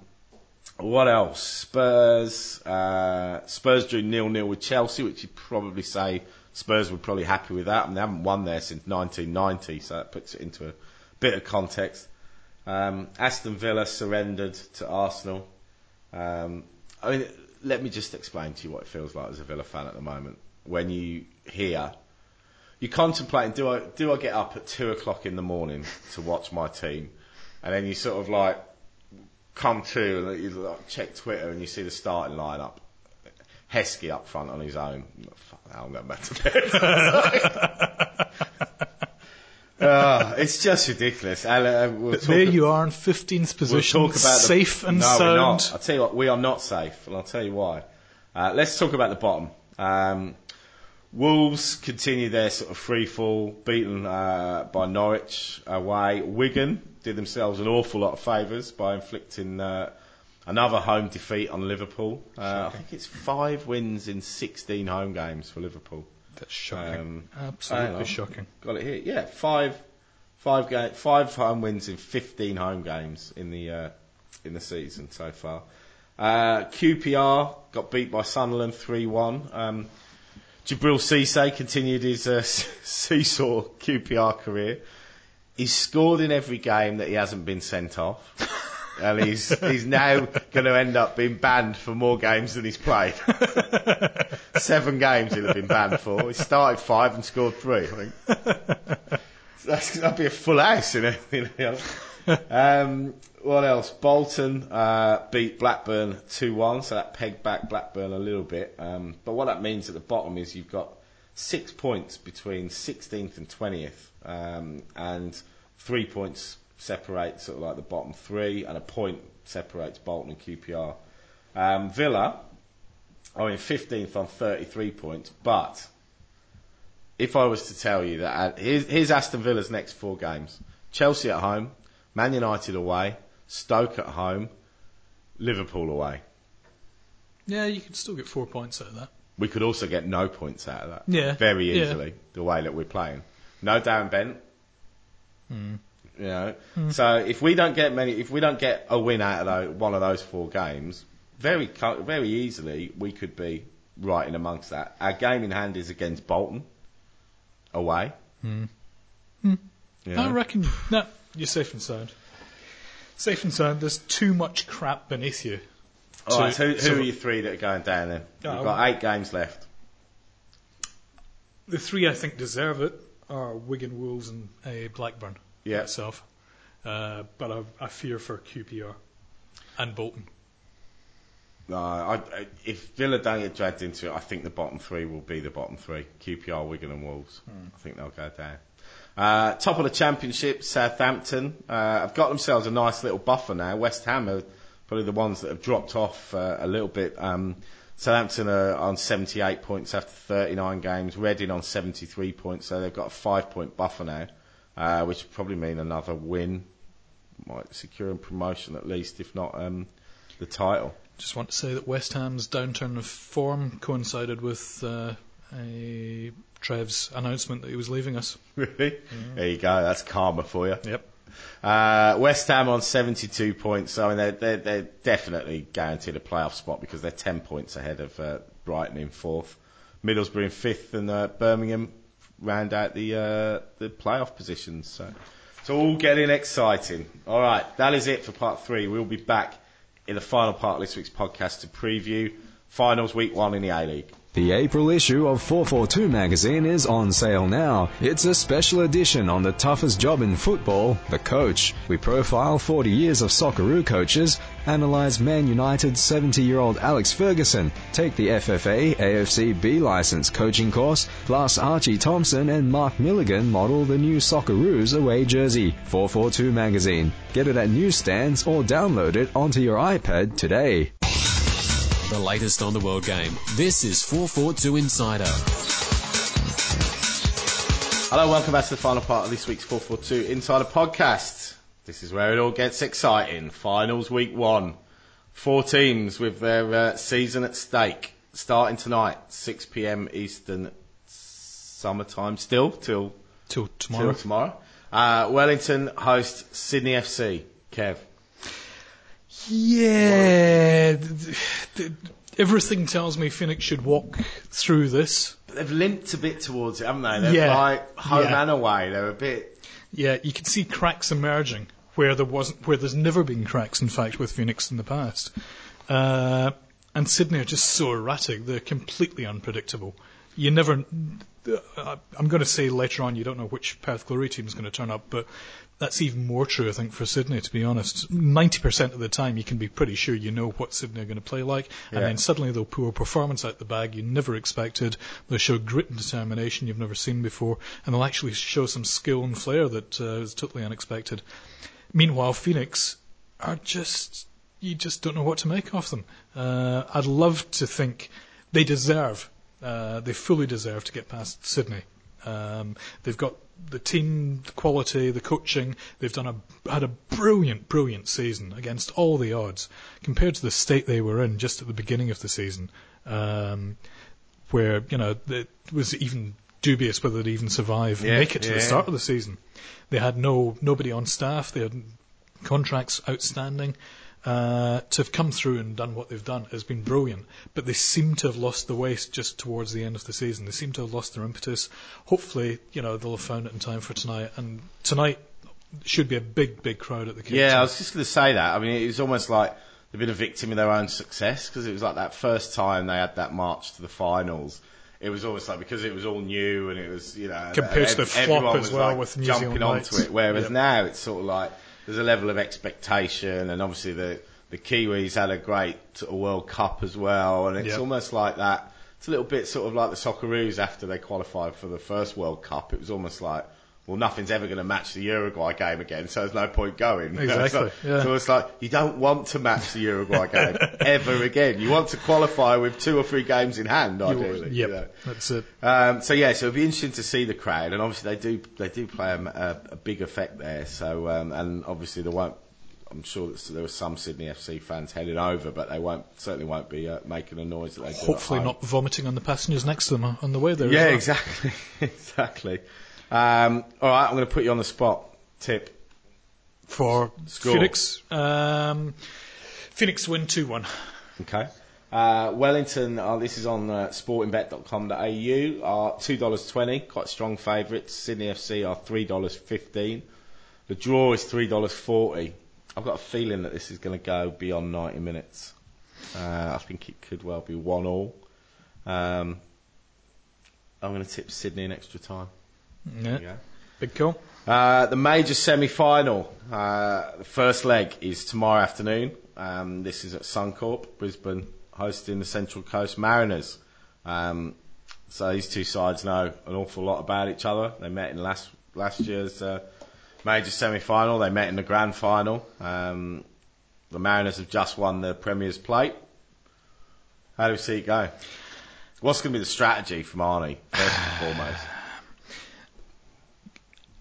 What else? Spurs. Uh, Spurs drew nil nil with Chelsea, which you'd probably say Spurs were probably happy with that. I mean, they haven't won there since nineteen ninety, so that puts it into a bit of context. Um, Aston Villa surrendered to Arsenal. Um, I mean, let me just explain to you what it feels like as a Villa fan at the moment. When you hear, you're contemplating, do I do I get up at two o'clock in the morning to watch my team? And then you sort of like come to and you like check Twitter and you see the starting lineup. Heskey up front on his own. Fuck now, I'm going back to bed. uh, it's just ridiculous. And, uh, we'll but there you are in fifteenth position, we'll talk about safe the, and no, sound. No, we're not. I'll tell you what, we are not safe, and I'll tell you why. Uh, let's talk about the bottom. Um, Wolves continue their sort of free fall, beaten uh, by Norwich away. Wigan did themselves an awful lot of favours by inflicting uh, another home defeat on Liverpool. Uh, I think it's five wins in sixteen home games for Liverpool. That's shocking. Um, Absolutely shocking. Got it here. Yeah, five, five, ga- five home wins in fifteen home games in the uh, in the season so far. Uh, Q P R got beat by Sunderland three one. Um, Jabril Cissé continued his uh, seesaw Q P R career. He's scored in every game that he hasn't been sent off. And he's he's now going to end up being banned for more games than he's played. Seven games he'll have been banned for. He started five and scored three, I think. So that's, that'd be a full house in everything else. um, what else? Bolton uh, beat Blackburn two one, so that pegged back Blackburn a little bit. Um, but what that means at the bottom is you've got six points between sixteenth and twentieth, um, and three points separate sort of like the bottom three, and a point separates Bolton and Q P R. Um, Villa are in fifteenth on thirty-three points, but if I was to tell you that, here's, here's Aston Villa's next four games. Chelsea at home, Man United away, Stoke at home, Liverpool away. Yeah, you could still get four points out of that. We could also get no points out of that. Yeah. Very easily, yeah. The way that we're playing. No Darren Bent. Mm. You know. Mm. So if we don't get many, if we don't get a win out of those, one of those four games, very very easily we could be right in amongst that. Our game in hand is against Bolton away. Mm. Mm. You know? I reckon. No. You're safe and sound. Safe and sound. There's too much crap beneath you. All right, who, who are your three that are going down then? We've uh, got eight games left. The three I think deserve it are Wigan, Wolves and uh, Blackburn. Yeah. Itself. Uh, but I, I fear for Q P R and Bolton. No, I, I, if Villa don't get dragged into it, I think the bottom three will be the bottom three. Q P R, Wigan and Wolves. Mm. I think they'll go down. Uh, top of the Championship, Southampton uh, have got themselves a nice little buffer now. West Ham are probably the ones that have dropped off uh, a little bit. Um, Southampton are on seventy-eight points after thirty-nine games. Reading on seventy-three points, so they've got a five-point buffer now, uh, which would probably mean another win might secure a promotion at least, if not um, the title. Just want to say that West Ham's downturn of form coincided with uh, a... Trev's announcement that he was leaving us. Really? Yeah. There you go. That's karma for you. Yep. Uh, West Ham on seventy-two points. So I mean, they're, they're, they're definitely guaranteed a playoff spot because they're ten points ahead of uh, Brighton in fourth. Middlesbrough in fifth, and uh, Birmingham round out the uh, the playoff positions. So it's all getting exciting. All right. That is it for part three. We'll be back in the final part of this week's podcast to preview finals week one in the A-League. The April issue of four forty-two magazine is on sale now. It's a special edition on the toughest job in football, the coach. We profile forty years of Socceroo coaches, analyse Man United's seventy-year-old Alex Ferguson, take the F F A A F C B licence coaching course, plus Archie Thompson and Mark Milligan model the new Socceroos away jersey. four forty-two magazine. Get it at newsstands or download it onto your iPad today. The latest on the world game. This is four forty-two Insider. Hello, welcome back to the final part of this week's four forty-two Insider podcast. This is where it all gets exciting. Finals week one. Four teams with their uh, season at stake. Starting tonight, six p.m. Eastern summertime still, till, till tomorrow. Till tomorrow. Uh, Wellington hosts Sydney F C. Kev. Yeah. Whoa. everything tells me Phoenix should walk through this. But they've limped a bit towards it, haven't they? They're yeah. like home yeah. and away. They're a bit. Yeah, you can see cracks emerging where there wasn't, where there's never been cracks, in fact, with Phoenix in the past. Uh, and Sydney are just so erratic; they're completely unpredictable. You never. I'm going to say later on, you don't know which Perth Glory team is going to turn up, but that's even more true, I think, for Sydney, to be honest. ninety percent of the time, you can be pretty sure you know what Sydney are going to play like, yeah. and then suddenly they'll pull a performance out the bag you never expected. They'll show grit and determination you've never seen before, and they'll actually show some skill and flair that uh, is totally unexpected. Meanwhile, Phoenix are just, you just don't know what to make of them. Uh, I'd love to think they deserve Uh, they fully deserve to get past Sydney. Um, they've got the team, the quality, the coaching. They've done a, had a brilliant, brilliant season against all the odds compared to the state they were in just at the beginning of the season, um, where, you know, it was even dubious whether they'd even survive yeah, and make it to yeah. the start of the season. They had no nobody on staff. They had contracts outstanding. Uh, to have come through and done what they've done has been brilliant, but they seem to have lost the waste just towards the end of the season. They seem to have lost their impetus. Hopefully, you know, they'll have found it in time for tonight, and tonight should be a big, big crowd at the Q T. Yeah, I was just going to say that. I mean, it was almost like they've been a victim of their own success, because it was like that first time they had that march to the finals. It was almost like, because it was all new and it was, you know, compared to the flop as well, with New Zealand jumping onto it, whereas yep. now it's sort of like, there's a level of expectation, and obviously the, the Kiwis had a great sort of World Cup as well, and it's yep. almost like that. It's a little bit sort of like the Socceroos after they qualified for the first World Cup. It was almost like, well, nothing's ever going to match the Uruguay game again, so there's no point going. Exactly. You know, so, yeah. so it's like, you don't want to match the Uruguay game ever again. You want to qualify with two or three games in hand, ideally. Yep, you know? That's it. Um, so yeah, so it'll be interesting to see the crowd, and obviously they do they do play a, a, a big effect there. So um, and obviously there won't. I'm sure there were some Sydney F C fans heading over, but they won't certainly won't be uh, making a noise that they do. Hopefully not vomiting on the passengers next to them on the way there. Yeah, as well. exactly, exactly. Um, all right, I'm going to put you on the spot. Tip for score. Phoenix. Um, Phoenix win two one. Okay. Uh, Wellington. Uh, this is on uh, sportingbet dot com dot a u. Are two dollars twenty, quite strong favourites. Sydney F C are three dollars fifteen. The draw is three dollars forty. I've got a feeling that this is going to go beyond ninety minutes. Uh, I think it could well be one all. Um, I'm going to tip Sydney in extra time. Yeah, big call. Uh, the major semi-final, uh, the first leg is tomorrow afternoon. Um, this is at Suncorp, Brisbane, hosting the Central Coast Mariners. Um, so these two sides know an awful lot about each other. They met in last last year's uh, major semi-final. They met in the grand final. Um, the Mariners have just won the Premier's Plate. How do we see it go? What's going to be the strategy from Arnie, first and foremost?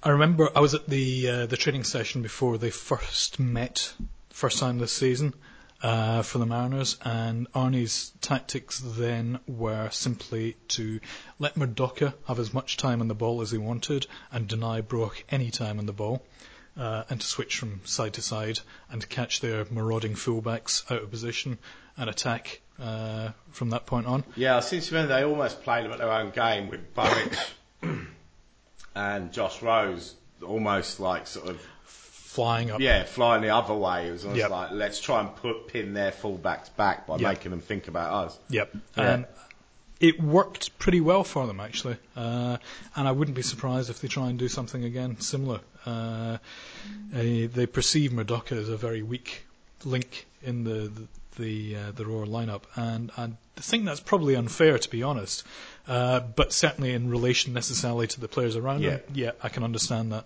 I remember I was at the uh, the training session before they first met, first time this season, uh, for the Mariners, and Arnie's tactics then were simply to let Murdocha have as much time on the ball as he wanted and deny Brook any time on the ball, uh, and to switch from side to side and to catch their marauding fullbacks out of position and attack uh, from that point on. Yeah, I seem to remember they almost played them at their own game with Bowick. And Josh Rose almost like sort of flying up, yeah, flying the other way. It was almost yep. like, let's try and put pin their fullbacks back by yep. making them think about us. Yep, yeah. And it worked pretty well for them actually. Uh, and I wouldn't be surprised if they try and do something again similar. Uh, they, they perceive Murdocha as a very weak link in the the the, uh, the Roar lineup, and I think that's probably unfair, to be honest. Uh, but certainly in relation necessarily to the players around yeah. him, yeah, I can understand that.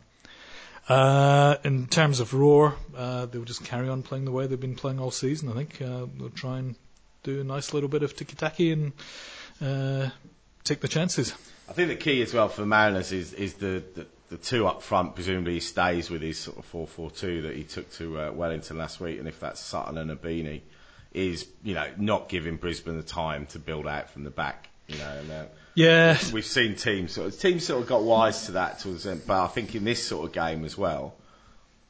Uh, in terms of Roar, uh, they'll just carry on playing the way they've been playing all season, I think. Uh, they'll try and do a nice little bit of tiki-taki and uh, take the chances. I think the key as well for the Mariners is, is the, the, the two up front. Presumably he stays with his sort of four four two that he took to uh, Wellington last week, and if that's Sutton and Ibini, is, you know, not giving Brisbane the time to build out from the back. You know, and, uh, yeah, we've seen teams sort of, teams sort of got wise to that, to, but I think in this sort of game as well,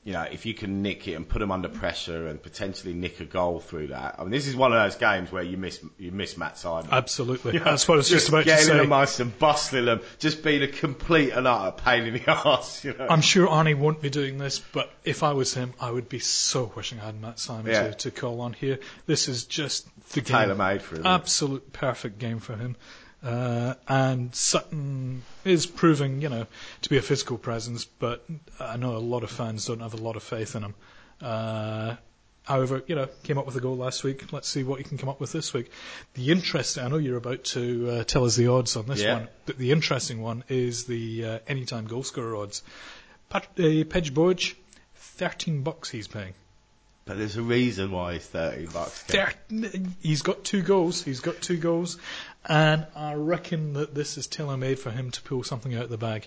you know, if you can nick it and put them under pressure and potentially nick a goal through that. I mean, this is one of those games where you miss you miss Matt Simon. Absolutely. You know, that's what I was just, just about to say. Getting them ice and bustling them, just being a complete and utter pain in the arse. You know? I'm sure Arnie won't be doing this, but if I was him, I would be so wishing I had Matt Simon yeah. to, to call on here. This is just the game. Tailor-made for him. Absolute perfect game for him. Uh, and Sutton is proving, you know, to be a physical presence, but I know a lot of fans don't have a lot of faith in him. Uh, however, you know, came up with a goal last week. Let's see what he can come up with this week. The interesting, I know you're about to uh, tell us the odds on this yeah. one, but the interesting one is the uh, anytime goal scorer odds. Pat, uh, Pej Boj, thirteen bucks he's paying. But there's a reason why he's thirty bucks. There, he's got two goals. He's got two goals. And I reckon that this is tailor-made for him to pull something out of the bag.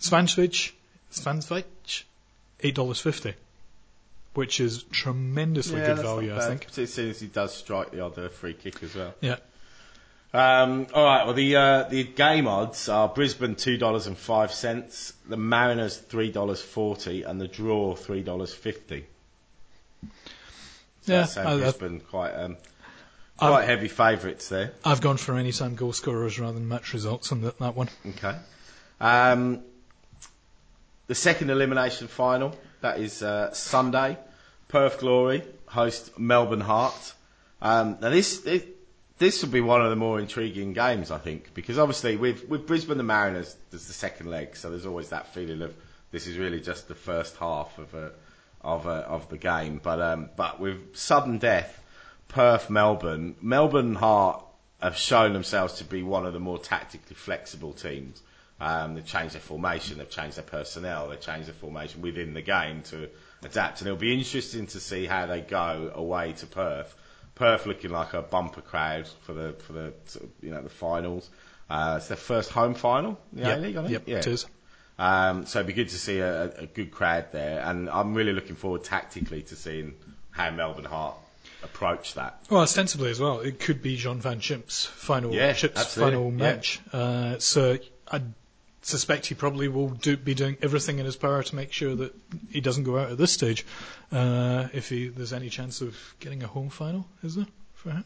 Svansvic, Svansvic, eight dollars fifty, which is tremendously yeah, good value, I think. As soon as he does strike the other free kick as well. Yeah. Um, all right, well, the uh, the game odds are Brisbane two dollars and five cents, the Mariners three dollars forty, and the draw three dollars fifty. So yeah, so Brisbane quite um, quite I've, heavy favourites there. I've gone for anytime goal scorers rather than match results on that, that one. Okay. Um, the second elimination final, that is uh, Sunday. Perth Glory host Melbourne Heart. Um, now this it, this will be one of the more intriguing games, I think, because obviously with with Brisbane the Mariners, there's the second leg, so there's always that feeling of this is really just the first half of a. Of, uh, of the game, but um, but with sudden death, Perth, Melbourne, Melbourne Heart have shown themselves to be one of the more tactically flexible teams. Um, they've changed their formation, they've changed their personnel, they've changed their formation within the game to adapt, and it'll be interesting to see how they go away to Perth. Perth looking like a bumper crowd for the for the sort of, you know the finals. Uh, it's their first home final in the A-League, I think. Yep, yeah. It is. Um, so it'd be good to see a, a good crowd there, and I'm really looking forward tactically to seeing how Melbourne Heart approach that. Well, ostensibly as well, it could be Jean Van Chimp's final, yeah, Chip's final match. Yeah. Uh, so I suspect he probably will do, be doing everything in his power to make sure that he doesn't go out at this stage. Uh, if he, there's any chance of getting a home final, is there for him?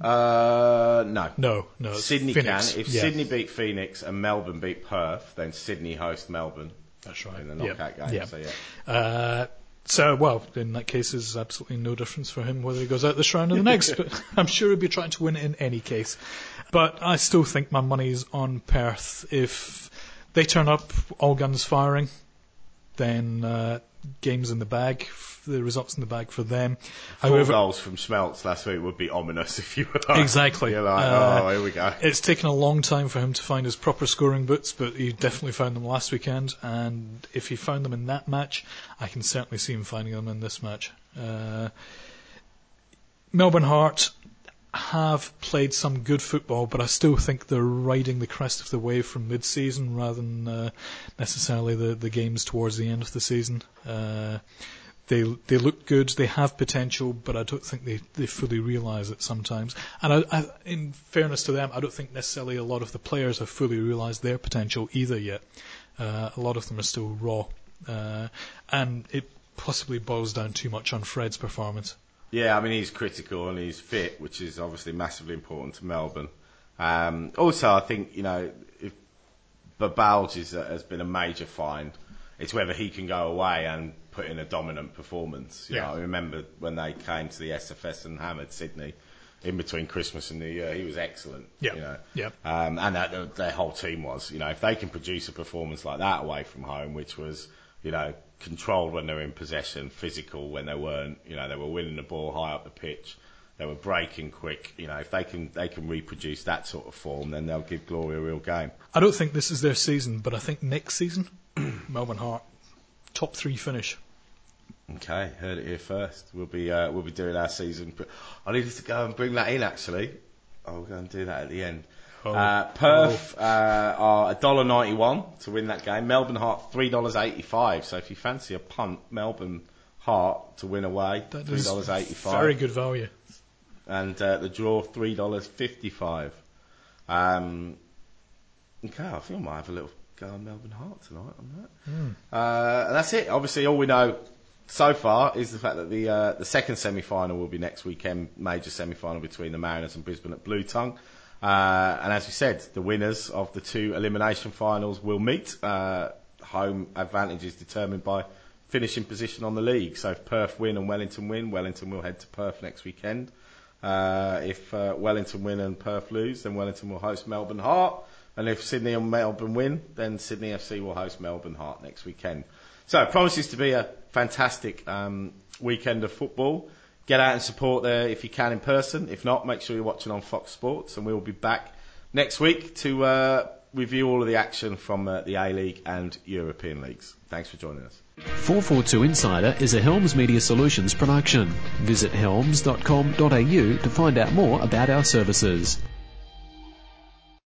Uh, no. No, no. Sydney Phoenix. can. If yeah. Sydney beat Phoenix and Melbourne beat Perth, then Sydney host Melbourne. That's right. In the knockout yep. game. Yep. So, yeah. Uh, so, well, in that case, there's absolutely no difference for him whether he goes out this round or the next. But I'm sure he'll be trying to win in any case. But I still think my money's on Perth. If they turn up all guns firing, then uh, game's in the bag. The results in the bag for them. Four However, goals from Smeltz last week would be ominous if you were like, exactly. You're like, oh, uh, here we go. It's taken a long time for him to find his proper scoring boots, but he definitely found them last weekend. And if he found them in that match, I can certainly see him finding them in this match. Uh, Melbourne Heart have played some good football, but I still think they're riding the crest of the wave from mid-season rather than uh, necessarily the, the games towards the end of the season. Uh, They they look good, they have potential, but I don't think they, they fully realise it sometimes. And I, I, in fairness to them, I don't think necessarily a lot of the players have fully realised their potential either yet. Uh, a lot of them are still raw. Uh, and it possibly boils down too much on Fred's performance. Yeah, I mean, he's critical and he's fit, which is obviously massively important to Melbourne. Um, also, I think, you know, if Babalj is a, has been a major find. It's whether he can go away and put in a dominant performance. You yeah. know, I remember when they came to the S F S and hammered Sydney in between Christmas and New Year. He was excellent. Yeah. You know? Yeah. Um, and that, their whole team was. You know, if they can produce a performance like that away from home, which was, you know, controlled when they were in possession, physical when they weren't. You know, they were winning the ball high up the pitch. They were breaking quick. You know, if they can they can reproduce that sort of form, then they'll give Glory a real game. I don't think this is their season, but I think next season. Melbourne Heart, top three finish. Okay, heard it here first. We'll be uh, we'll be doing our season. Pre- I need to go and bring that in. Actually, I'll go and do that at the end. Oh. Uh, Perth oh. uh, are one dollar ninety-one to win that game. Melbourne Heart three dollars eighty-five. So if you fancy a punt, Melbourne Heart to win away three dollars eighty-five. Very good value. And uh, the draw three dollars fifty-five. Um, okay, I think I might have a little. go on Melbourne Heart tonight on that. Mm. Uh, and that's it. Obviously, all we know so far is the fact that the uh, the second semi-final will be next weekend, major semi-final between the Mariners and Brisbane at Blue Tongue. Uh, and as we said, the winners of the two elimination finals will meet. Uh, home advantage is determined by finishing position on the league. So if Perth win and Wellington win, Wellington will head to Perth next weekend. Uh, if uh, Wellington win and Perth lose, then Wellington will host Melbourne Heart. And if Sydney and Melbourne win, then Sydney F C will host Melbourne Heart next weekend. So it promises to be a fantastic um, weekend of football. Get out and support there if you can in person. If not, make sure you're watching on Fox Sports. And we'll be back next week to uh, review all of the action from uh, the A-League and European leagues. Thanks for joining us. four forty-two Insider is a Helms Media Solutions production. Visit helms dot com dot a u to find out more about our services.